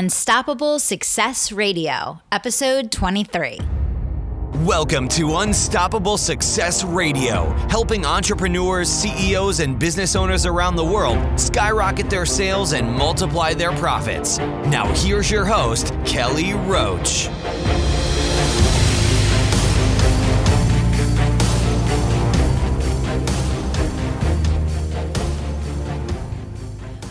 Unstoppable Success Radio, episode 23. Welcome to Unstoppable Success Radio, helping entrepreneurs, CEOs, and business owners around the world skyrocket their sales and multiply their profits. Now here's your host, Kelly Roach.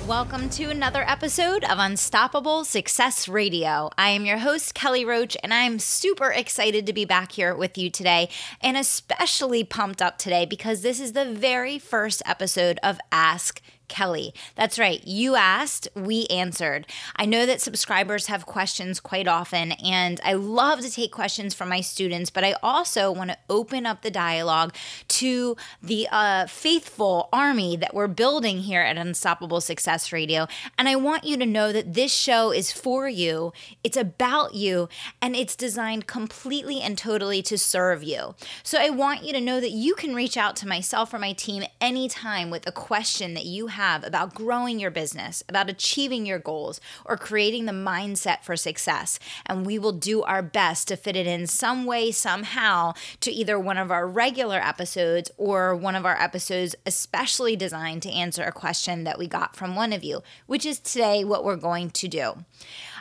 Welcome to another episode of Unstoppable Success Radio. I am your host, Kelly Roach, and I'm super excited to be back here with you today, and especially pumped up today because this is the very first episode of Ask Kelly. That's right. You asked, we answered. I know that subscribers have questions quite often, and I love to take questions from my students, but I also want to open up the dialogue to the faithful army that we're building here at Unstoppable Success Radio. And I want you to know that this show is for you, it's about you, and it's designed completely and totally to serve you. So I want you to know that you can reach out to myself or my team anytime with a question that you have about growing your business, about achieving your goals, or creating the mindset for success. And we will do our best to fit it in some way, somehow, to either one of our regular episodes or one of our episodes especially designed to answer a question that we got from one of you, which is today what we're going to do.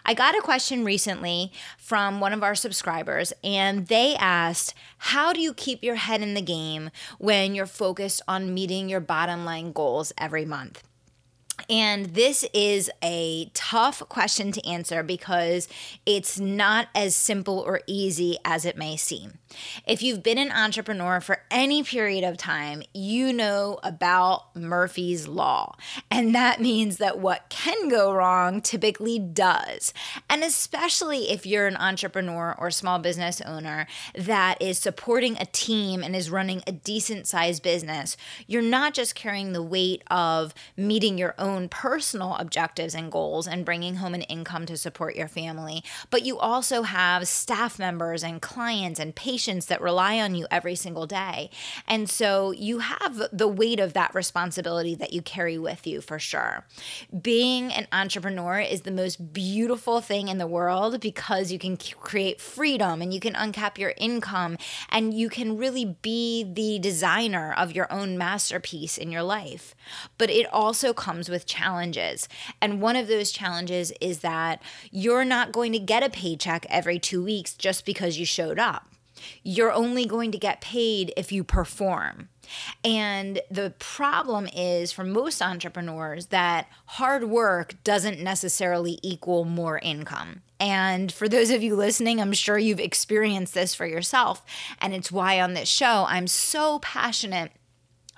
I got a question recently from one of our subscribers, and they asked, how do you keep your head in the game when you're focused on meeting your bottom line goals every month? And this is a tough question to answer because it's not as simple or easy as it may seem. If you've been an entrepreneur for any period of time, you know about Murphy's Law. And that means that what can go wrong typically does. And especially if you're an entrepreneur or small business owner that is supporting a team and is running a decent-sized business, you're not just carrying the weight of meeting your own personal objectives and goals and bringing home an income to support your family, but you also have staff members and clients and patients that rely on you every single day. And so you have the weight of that responsibility that you carry with you for sure. Being an entrepreneur is the most beautiful thing in the world because you can create freedom and you can uncap your income and you can really be the designer of your own masterpiece in your life. But it also comes with challenges. And one of those challenges is that you're not going to get a paycheck every 2 weeks just because you showed up. You're only going to get paid if you perform. And the problem is for most entrepreneurs that hard work doesn't necessarily equal more income. And for those of you listening, I'm sure you've experienced this for yourself. And it's why on this show, I'm so passionate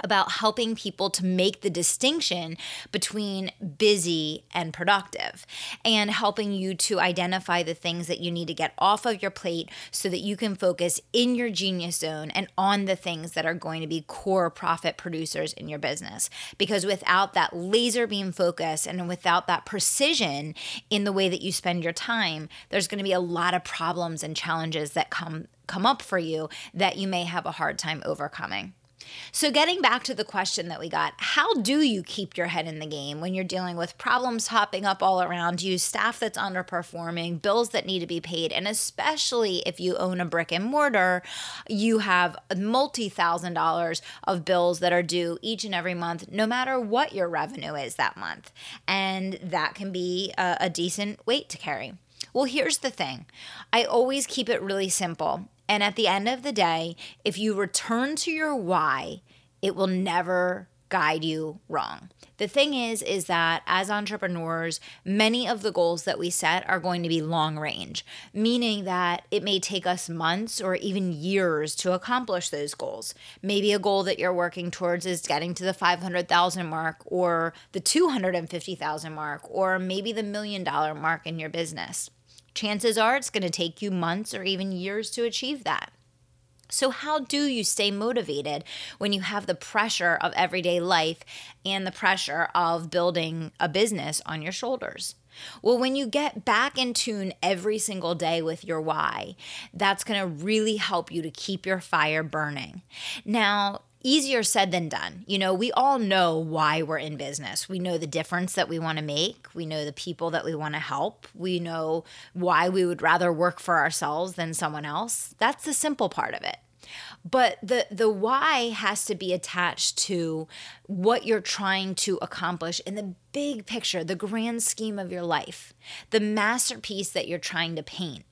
about helping people to make the distinction between busy and productive, and helping you to identify the things that you need to get off of your plate so that you can focus in your genius zone and on the things that are going to be core profit producers in your business. Because without that laser beam focus and without that precision in the way that you spend your time, there's going to be a lot of problems and challenges that come up for you that you may have a hard time overcoming. So getting back to the question that we got, how do you keep your head in the game when you're dealing with problems hopping up all around you, staff that's underperforming, bills that need to be paid, and especially if you own a brick and mortar, you have multi-thousand dollars of bills that are due each and every month, no matter what your revenue is that month. And that can be a decent weight to carry. Well, here's the thing. I always keep it really simple. And at the end of the day, if you return to your why, it will never guide you wrong. The thing is that as entrepreneurs, many of the goals that we set are going to be long range, meaning that it may take us months or even years to accomplish those goals. Maybe a goal that you're working towards is getting to the 500,000 mark or the 250,000 mark, or maybe the $1 million mark in your business. Chances are it's going to take you months or even years to achieve that. So how do you stay motivated when you have the pressure of everyday life and the pressure of building a business on your shoulders? Well, when you get back in tune every single day with your why, that's going to really help you to keep your fire burning. Now, easier said than done. You know, we all know why we're in business. We know the difference that we want to make. We know the people that we want to help. We know why we would rather work for ourselves than someone else. That's the simple part of it. But the why has to be attached to what you're trying to accomplish in the big picture, the grand scheme of your life, the masterpiece that you're trying to paint.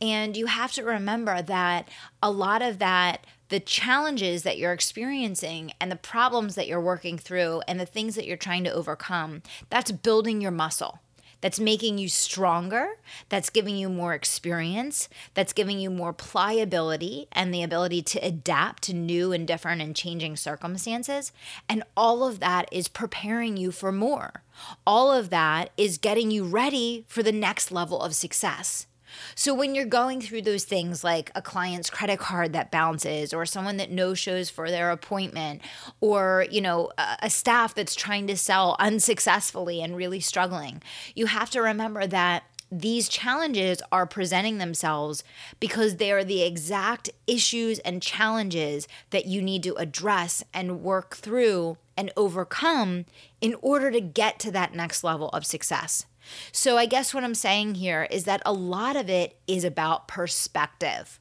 And you have to remember that a lot of that, the challenges that you're experiencing and the problems that you're working through and the things that you're trying to overcome, that's building your muscle. That's making you stronger, that's giving you more experience, that's giving you more pliability and the ability to adapt to new and different and changing circumstances. And all of that is preparing you for more. All of that is getting you ready for the next level of success. So when you're going through those things like a client's credit card that bounces or someone that no-shows for their appointment or, you know, a staff that's trying to sell unsuccessfully and really struggling, you have to remember that these challenges are presenting themselves because they are the exact issues and challenges that you need to address and work through and overcome in order to get to that next level of success. So I guess what I'm saying here is that a lot of it is about perspective.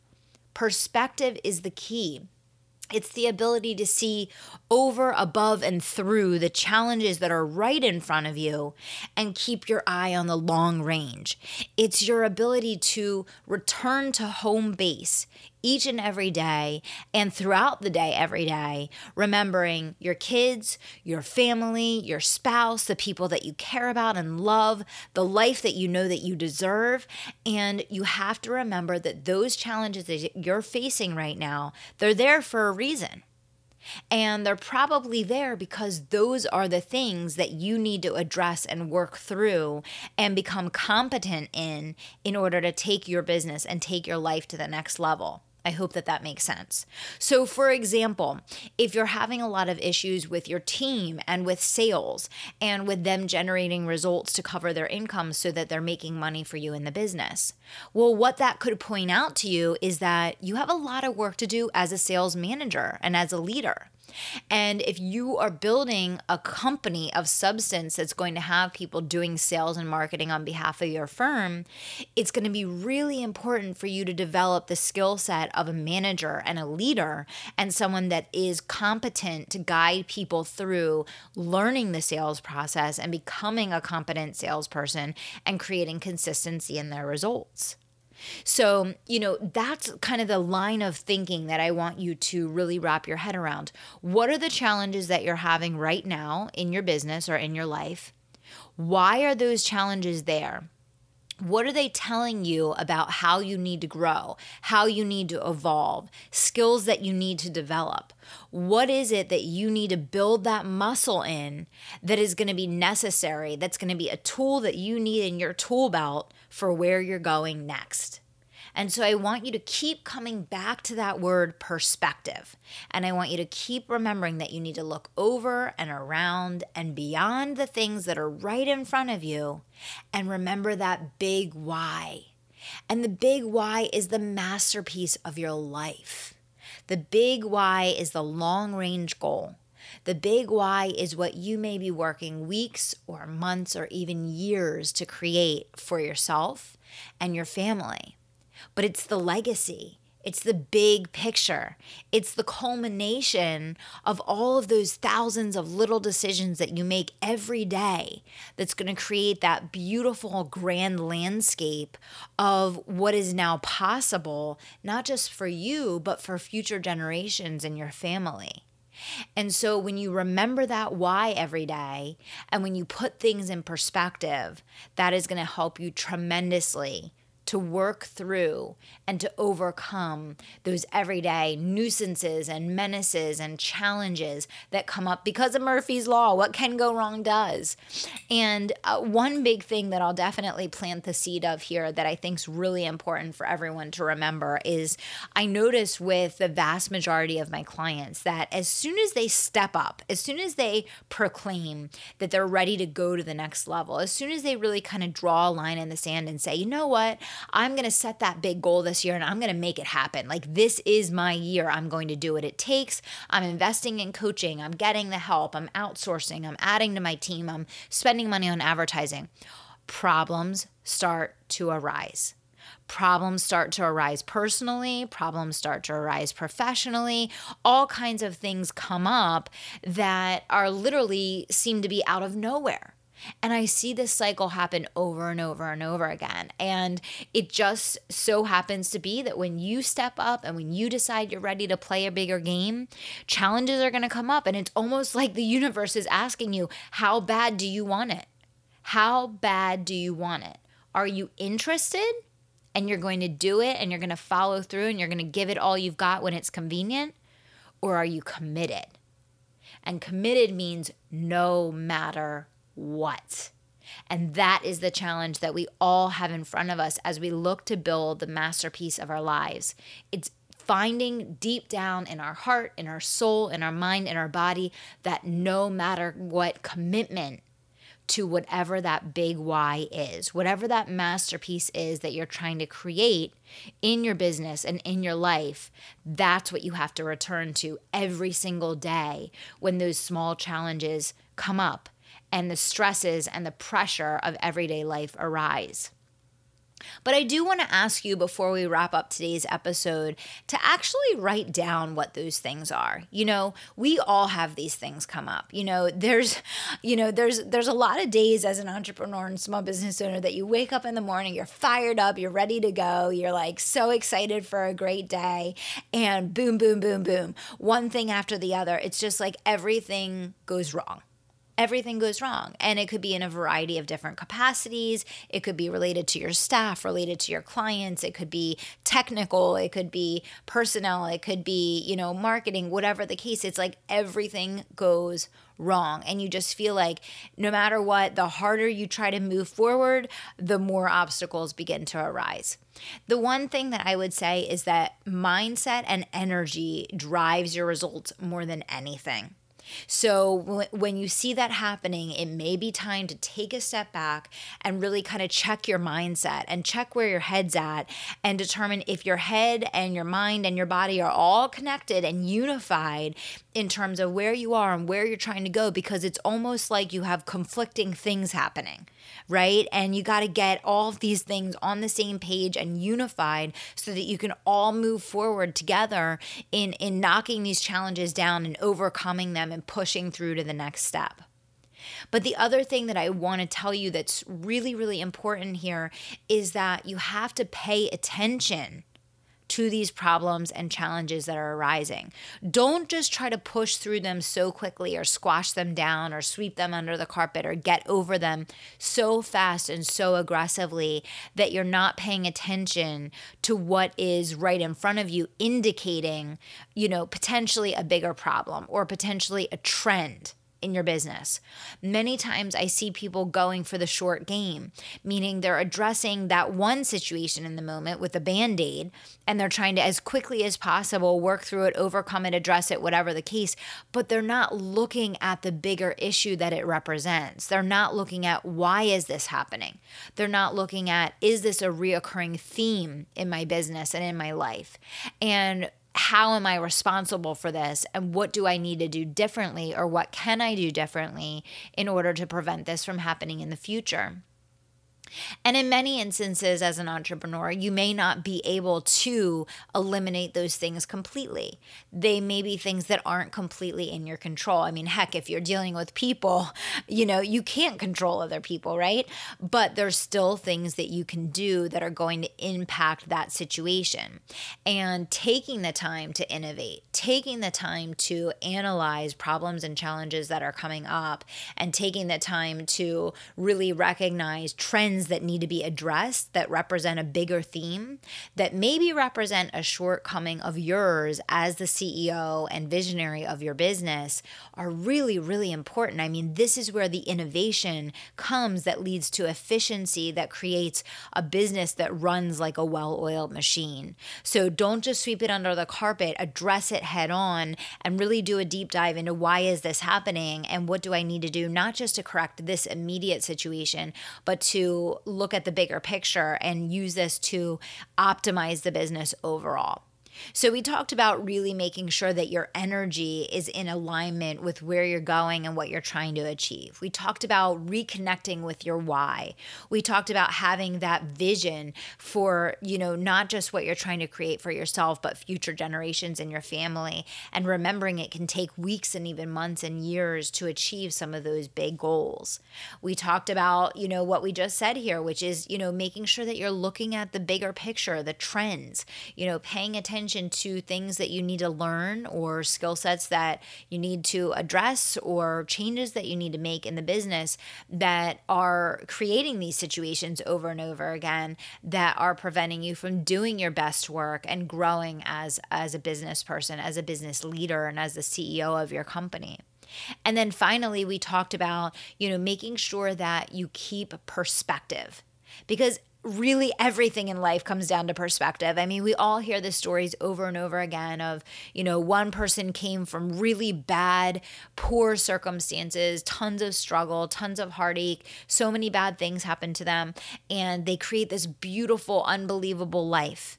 Perspective is the key. It's the ability to see over, above, and through the challenges that are right in front of you and keep your eye on the long range. It's your ability to return to home base each and every day and throughout the day, every day, remembering your kids, your family, your spouse, the people that you care about and love, the life that you know that you deserve. And you have to remember that those challenges that you're facing right now, they're there for a reason. And they're probably there because those are the things that you need to address and work through and become competent in order to take your business and take your life to the next level. I hope that that makes sense. So for example, if you're having a lot of issues with your team and with sales and with them generating results to cover their income so that they're making money for you in the business, well, what that could point out to you is that you have a lot of work to do as a sales manager and as a leader. And if you are building a company of substance that's going to have people doing sales and marketing on behalf of your firm, it's going to be really important for you to develop the skill set of a manager and a leader and someone that is competent to guide people through learning the sales process and becoming a competent salesperson and creating consistency in their results. So, you know, that's kind of the line of thinking that I want you to really wrap your head around. What are the challenges that you're having right now in your business or in your life? Why are those challenges there? What are they telling you about how you need to grow, how you need to evolve, skills that you need to develop? What is it that you need to build that muscle in that is going to be necessary, that's going to be a tool that you need in your tool belt for where you're going next? And so I want you to keep coming back to that word perspective. And I want you to keep remembering that you need to look over and around and beyond the things that are right in front of you and remember that big why. And the big why is the masterpiece of your life. The big why is the long-range goal. The big why is what you may be working weeks or months or even years to create for yourself and your family. But it's the legacy. It's the big picture. It's the culmination of all of those thousands of little decisions that you make every day that's going to create that beautiful grand landscape of what is now possible, not just for you, but for future generations and your family. And so when you remember that why every day and when you put things in perspective, that is going to help you tremendously to work through and to overcome those everyday nuisances and menaces and challenges that come up because of Murphy's Law, what can go wrong does. And one big thing that I'll definitely plant the seed of here that I think is really important for everyone to remember is I notice with the vast majority of my clients that as soon as they step up, as soon as they proclaim that they're ready to go to the next level, as soon as they really kind of draw a line in the sand and say, you know what? I'm going to set that big goal this year and I'm going to make it happen. Like, this is my year. I'm going to do what it takes. I'm investing in coaching. I'm getting the help. I'm outsourcing. I'm adding to my team. I'm spending money on advertising. Problems start to arise. Problems start to arise personally, problems start to arise professionally, all kinds of things come up that are literally seem to be out of nowhere. And I see this cycle happen over and over and over again. And it just so happens to be that when you step up and when you decide you're ready to play a bigger game, challenges are going to come up. And it's almost like the universe is asking you, how bad do you want it? How bad do you want it? Are you interested? And you're going to do it and you're going to follow through and you're going to give it all you've got when it's convenient? Or are you committed? And committed means no matter what. And that is the challenge that we all have in front of us as we look to build the masterpiece of our lives. It's finding deep down in our heart, in our soul, in our mind, in our body, that no matter what commitment to whatever that big why is, whatever that masterpiece is that you're trying to create in your business and in your life, that's what you have to return to every single day when those small challenges come up and the stresses and the pressure of everyday life arise. But I do want to ask you before we wrap up today's episode to actually write down what those things are. You know, we all have these things come up. There's a lot of days as an entrepreneur and small business owner that you wake up in the morning, you're fired up, you're ready to go, you're like so excited for a great day, and boom, boom, boom, boom, one thing after the other. It's just like everything goes wrong. Everything goes wrong, and it could be in a variety of different capacities. It could be related to your staff, related to your clients. It could be technical. It could be personnel. It could be, marketing, whatever the case. It's like everything goes wrong, and you just feel like no matter what, the harder you try to move forward, the more obstacles begin to arise. The one thing that I would say is that mindset and energy drives your results more than anything. So when you see that happening, it may be time to take a step back and really kind of check your mindset and check where your head's at and determine if your head and your mind and your body are all connected and unified in terms of where you are and where you're trying to go, because it's almost like you have conflicting things happening, right? And you got to get all of these things on the same page and unified so that you can all move forward together in knocking these challenges down and overcoming them and pushing through to the next step. But the other thing that I want to tell you that's really, really important here is that you have to pay attention to these problems and challenges that are arising. Don't just try to push through them so quickly or squash them down or sweep them under the carpet or get over them so fast and so aggressively that you're not paying attention to what is right in front of you, indicating, potentially a bigger problem or potentially a trend in your business. Many times I see people going for the short game, meaning they're addressing that one situation in the moment with a Band-Aid, and they're trying to, as quickly as possible, work through it, overcome it, address it, whatever the case, but they're not looking at the bigger issue that it represents. They're not looking at why is this happening? They're not looking at, is this a reoccurring theme in my business and in my life? And how am I responsible for this? And what do I need to do differently, or what can I do differently in order to prevent this from happening in the future? And in many instances as an entrepreneur, you may not be able to eliminate those things completely. They may be things that aren't completely in your control. I mean, heck, if you're dealing with people, you can't control other people, right? But there's still things that you can do that are going to impact that situation. And taking the time to innovate, taking the time to analyze problems and challenges that are coming up, and taking the time to really recognize trends that need to be addressed that represent a bigger theme, that maybe represent a shortcoming of yours as the CEO and visionary of your business, are really, really important. I mean, this is where the innovation comes that leads to efficiency, that creates a business that runs like a well-oiled machine. So don't just sweep it under the carpet, address it head on, and really do a deep dive into why is this happening and what do I need to do, not just to correct this immediate situation, but to to look at the bigger picture and use this to optimize the business overall. So we talked about really making sure that your energy is in alignment with where you're going and what you're trying to achieve. We talked about reconnecting with your why. We talked about having that vision for, you know, not just what you're trying to create for yourself, but future generations in your family, and remembering it can take weeks and even months and years to achieve some of those big goals. We talked about, you know, what we just said here, which is, you know, making sure that you're looking at the bigger picture, the trends, you know, paying attention to things that you need to learn or skill sets that you need to address or changes that you need to make in the business that are creating these situations over and over again that are preventing you from doing your best work and growing as a business person, as a business leader, and as the CEO of your company. And then finally, we talked about, you know, making sure that you keep perspective, because really everything in life comes down to perspective. I mean, we all hear the stories over and over again of, you know, one person came from really bad, poor circumstances, tons of struggle, tons of heartache, so many bad things happen to them, and they create this beautiful, unbelievable life.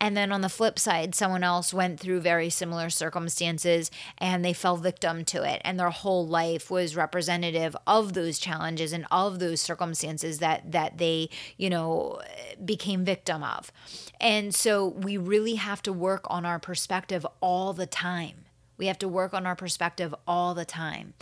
And then on the flip side, someone else went through very similar circumstances and they fell victim to it. And their whole life was representative of those challenges and of those circumstances that they, you know, became victim of. And so we really have to work on our perspective all the time. We have to work on our perspective all the time.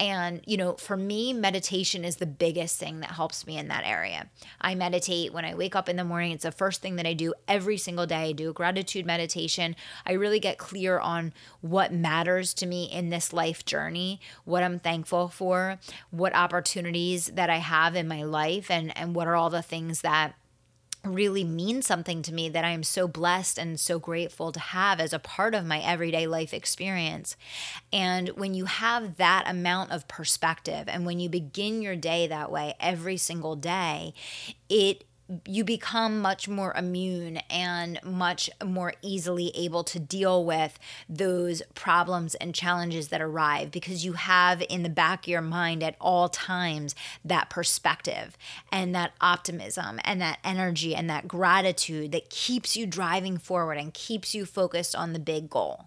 And, you know, for me, meditation is the biggest thing that helps me in that area. I meditate when I wake up in the morning. It's the first thing that I do every single day. I do a gratitude meditation. I really get clear on what matters to me in this life journey, what I'm thankful for, what opportunities that I have in my life, and what are all the things that really mean something to me that I am so blessed and so grateful to have as a part of my everyday life experience. And when you have that amount of perspective, and when you begin your day that way every single day, you become much more immune and much more easily able to deal with those problems and challenges that arrive, because you have in the back of your mind at all times that perspective and that optimism and that energy and that gratitude that keeps you driving forward and keeps you focused on the big goal.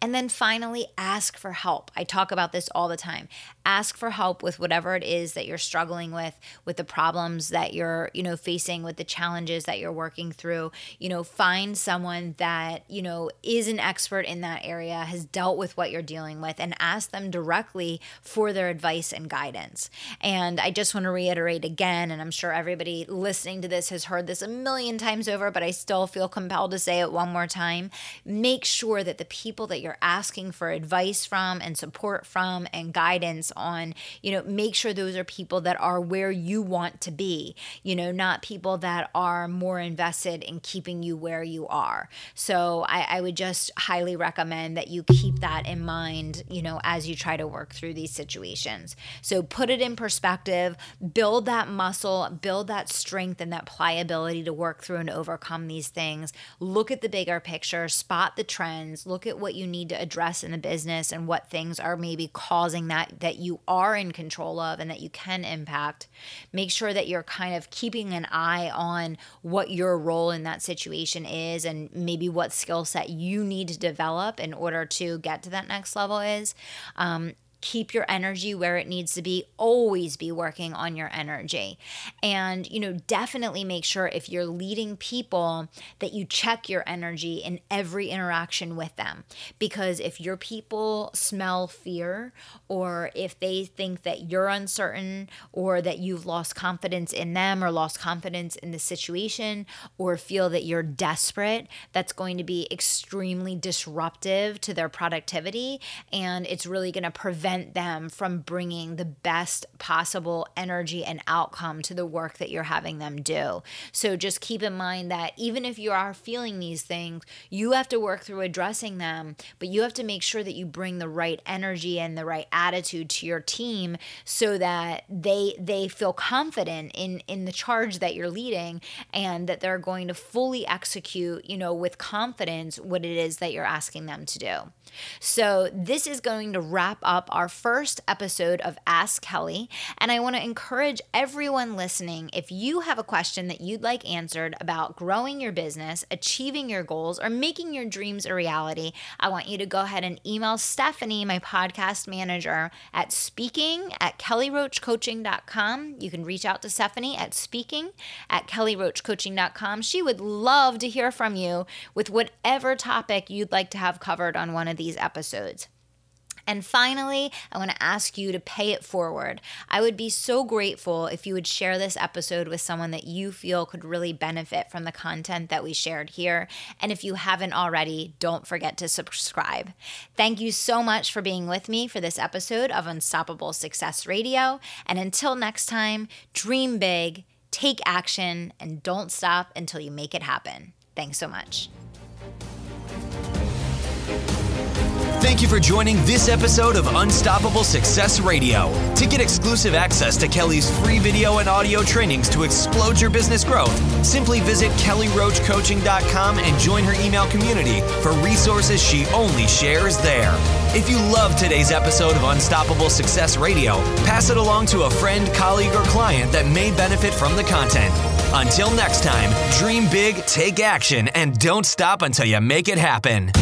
And then finally, ask for help. I talk about this all the time. Ask for help with whatever it is that you're struggling with the problems that you're, you know, facing, with the challenges that you're working through. You know, find someone that, you know, is an expert in that area, has dealt with what you're dealing with, and ask them directly for their advice and guidance. And I just want to reiterate again, and I'm sure everybody listening to this has heard this a million times over, but I still feel compelled to say it one more time. Make sure that the people that you're asking for advice from and support from and guidance on, you know, make sure those are people that are where you want to be, you know, not people that are more invested in keeping you where you are. So I would just highly recommend that you keep that in mind, you know, as you try to work through these situations. So put it in perspective, build that muscle, build that strength and that pliability to work through and overcome these things. Look at the bigger picture, spot the trends, look at what you need to address in the business and what things are maybe causing that you are in control of and that you can impact. Make sure that you're kind of keeping an eye on what your role in that situation is, and maybe what skill set you need to develop in order to get to that next level is. Keep your energy where it needs to be. Always be working on your energy. And, you know, definitely make sure if you're leading people that you check your energy in every interaction with them. Because if your people smell fear, or if they think that you're uncertain, or that you've lost confidence in them or lost confidence in the situation, or feel that you're desperate, that's going to be extremely disruptive to their productivity. And it's really going to prevent them from bringing the best possible energy and outcome to the work that you're having them do. So just keep in mind that even if you are feeling these things, you have to work through addressing them, but you have to make sure that you bring the right energy and the right attitude to your team so that they feel confident in the charge that you're leading, and that they're going to fully execute, you know, with confidence what it is that you're asking them to do. So this is going to wrap up our our first episode of Ask Kelly, and I want to encourage everyone listening, if you have a question that you'd like answered about growing your business, achieving your goals, or making your dreams a reality, I want you to go ahead and email Stephanie, my podcast manager, at speaking@kellyroachcoaching.com. You can reach out to Stephanie at speaking@kellyroachcoaching.com. She would love to hear from you with whatever topic you'd like to have covered on one of these episodes. And finally, I want to ask you to pay it forward. I would be so grateful if you would share this episode with someone that you feel could really benefit from the content that we shared here. And if you haven't already, don't forget to subscribe. Thank you so much for being with me for this episode of Unstoppable Success Radio. And until next time, dream big, take action, and don't stop until you make it happen. Thanks so much. Thank you for joining this episode of Unstoppable Success Radio. To get exclusive access to Kelly's free video and audio trainings to explode your business growth, simply visit kellyroachcoaching.com and join her email community for resources she only shares there. If you love today's episode of Unstoppable Success Radio, pass it along to a friend, colleague, or client that may benefit from the content. Until next time, dream big, take action, and don't stop until you make it happen.